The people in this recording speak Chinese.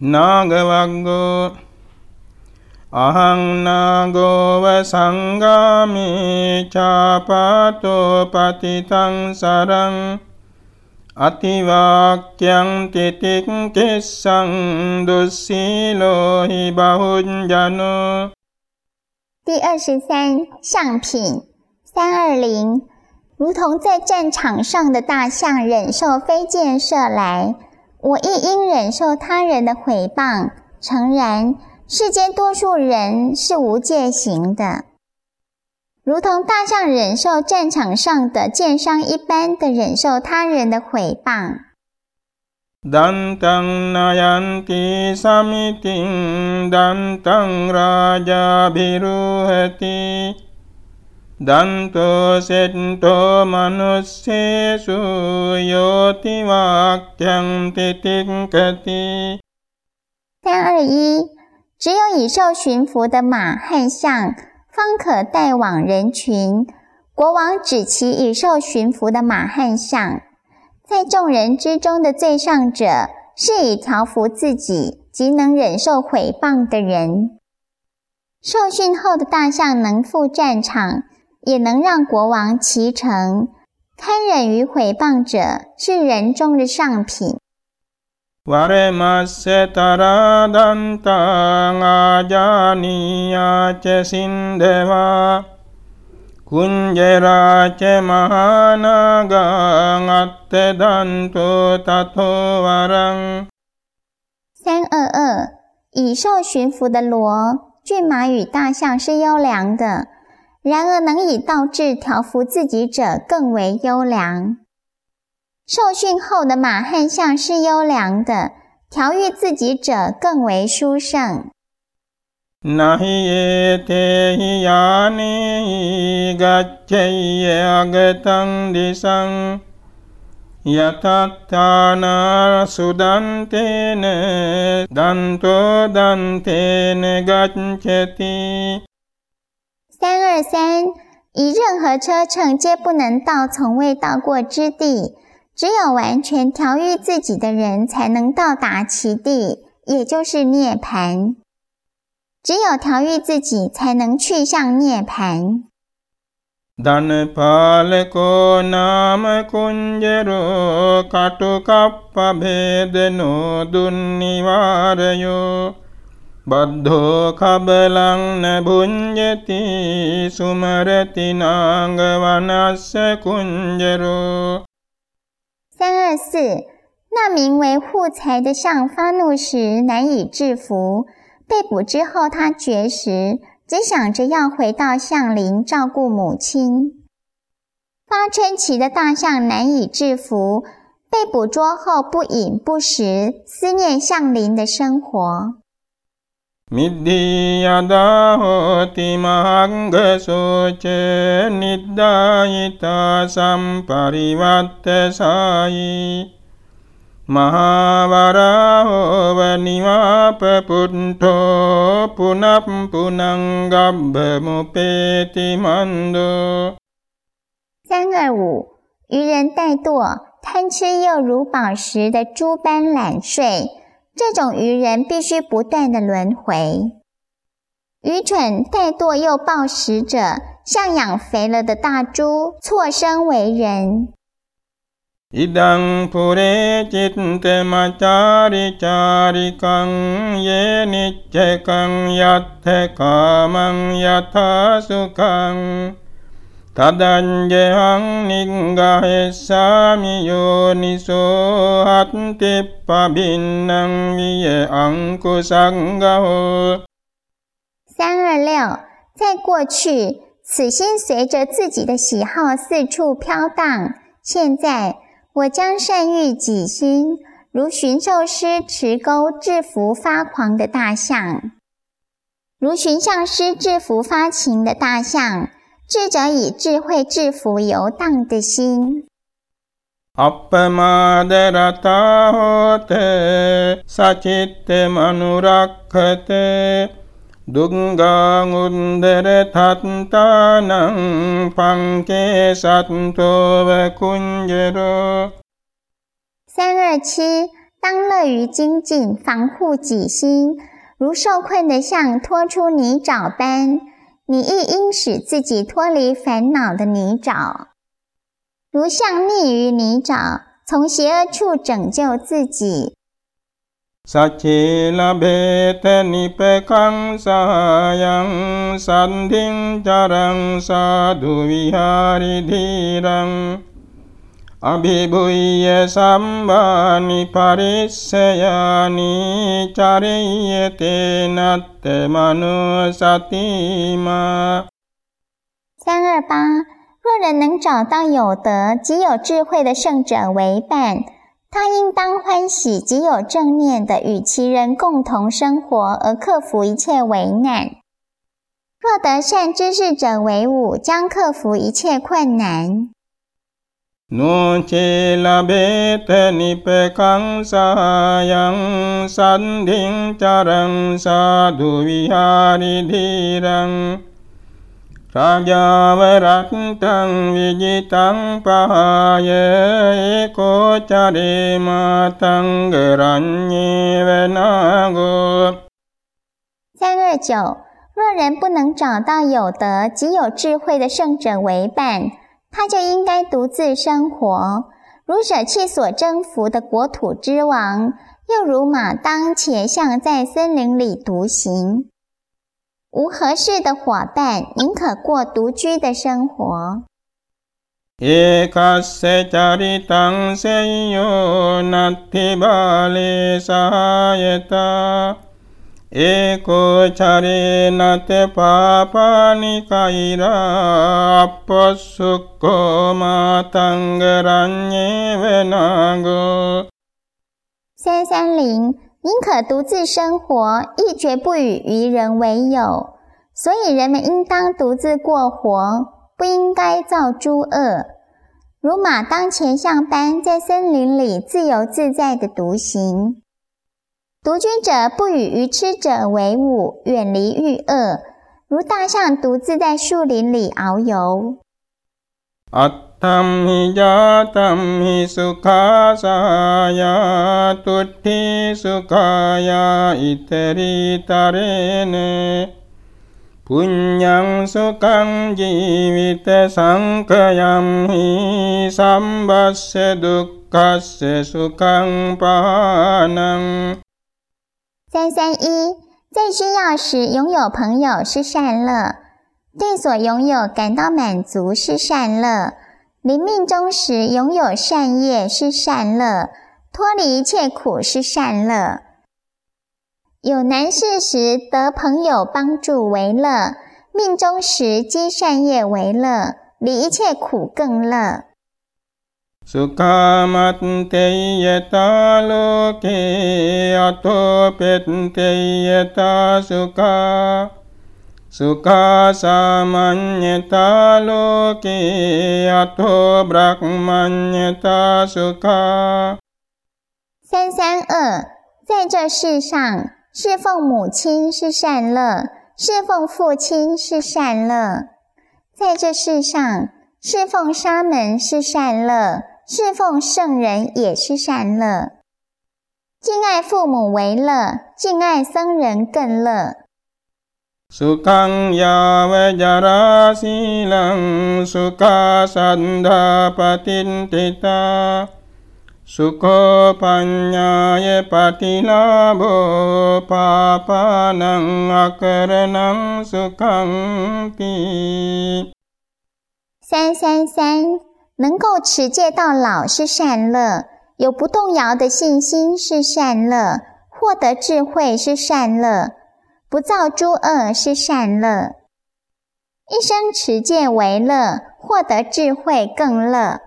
Nāgavaggō Ahang nāgo vasangāmi chāpato patitaṃ saraṃ ativākyaṃ titik kissaṃ dussīlo hi bahujjano 第23上品320，如同在战场上的大象忍受飞箭射来，我亦应忍受他人的毁谤。诚然，世间多数人是无戒行的，如同大象忍受战场上的箭伤一般的忍受他人的毁谤。Dantang nayanti samiting dantang raja biruhati danto sento manussesu yoti vakyam titinkati 321，只有以兽驯服的马和象方可带往人群，国王指其以兽驯服的马和象。在众人之中的最上者是以调服自己即能忍受毁谤的人。受训后的大象能赴战场，也能让国王骑乘。堪忍于毁谤者是人中的上品。Varemase taradantang ajaniya ce sindeva kunjera ce mahanagang atte danto tato varang 322，以兽驯服的骡、骏马与大象是优良的，然而能以道智调服自己者更为优良。受训后的马和象是优良的，调育自己者更为殊胜。323，以任何车乘皆不能到从未到过之地，只有完全调御自己的人才能到达其地，也就是涅槃。只有调御自己才能去向涅槃。Dhanpaleko nama kunjero katukappa bhedeno dunnivarayo baddho kabalang nebunjeti sumarati nangvanasya kunjero324，那名为护财的象发怒时难以制服，被捕之后他绝食，只想着要回到象林照顾母亲。发嗔奇的大象难以制服，被捕捉后不饮不食，思念象林的生活。Middiyadahoti mahanggasoce niddayita samparivatte sayi mahavaraho vanivapapunto punappunangabbamupeti mando 325，愚人怠惰，贪吃又如宝石的猪般懒睡，这种愚人必须不断的轮回。愚蠢、怠惰又暴食者，像养肥了的大猪，错身为人。Tadanyehang ninggahesami yoniso hattipa binnang miye angkusanggaho 326，在过去，此心随着自己的喜好四处飘荡，现在我将善欲己心，如驯兽师持钩制服发狂的大象，如驯象师制服发情的大象，智者以智慧制服游荡的心。Appamadaratahote sachitte manurakhate dungaunderetattanam panke satto vakunjero 327，当乐于精进，防护己心，如受困的象脱出泥沼般，你亦应使自己脱离烦恼的泥沼。如象溺于泥沼，从邪恶处拯救自己。Sacchila bhete nipekam sahayam sandhim charam sadhu vihari dhiram abhibhuye sambhani parissayani chariyate natte manu satima 328若人能找到有德及有智慧的圣者为伴，他应当欢喜及有正念地与其人共同生活，而克服一切危难。若得善知识者为伍，将克服一切困难。No chela bete nipekang sahayang sandhing charang sadhu vihari dhirang Rajavarattam vijitam pahaye ekocarimatam garanyi venago 329若人不能找到有德及有智慧的圣者为伴，他就应该独自生活，如舍弃所征服的国土之王，又如马当且象在森林里独行。无合适的伙伴，宁可过独居的生活。Ekasse caritang seyo natti bale sahayata Eko cari natte papani kaira Apposukko matanggaranye venago 330宁可独自生活，亦绝不与愚人为友。所以人们应当独自过活，不应该造诸恶，如马当前象般在森林里自由自在地独行。独居者不与愚痴者为伍，远离欲恶，如大象独自在树林里遨游。Attam hi jatam hi sukhasaya tutti sukhaya iteri tarene Punyam sukham jivite sankhayam hi sambhasse dukkhasse sukham pahanam 331在需要时拥有朋友是善乐，对所拥有感到满足是善乐，临命终时拥有善业是善乐，脱离一切苦是善乐。有难事时得朋友帮助为乐，命终时积善业为乐，离一切苦更乐。Sukhamateyata loke atopeteyata sukha Sukha samanyata loke ato brahmanyata sukha 332在这世上，侍奉母亲是善乐，侍奉父亲是善乐。在这世上，侍奉沙门是善乐，侍奉圣人也是善乐。敬爱父母为乐，敬爱僧人更乐。Sukhang yave jara silang sukha sandha patintita Sukho panyaye patilabo papanang akaranang sukhang ti 333能够持戒到老是善乐，有不动摇的信心是善乐，获得智慧是善乐，不造诸恶是善乐，一生持戒为乐，获得智慧更乐。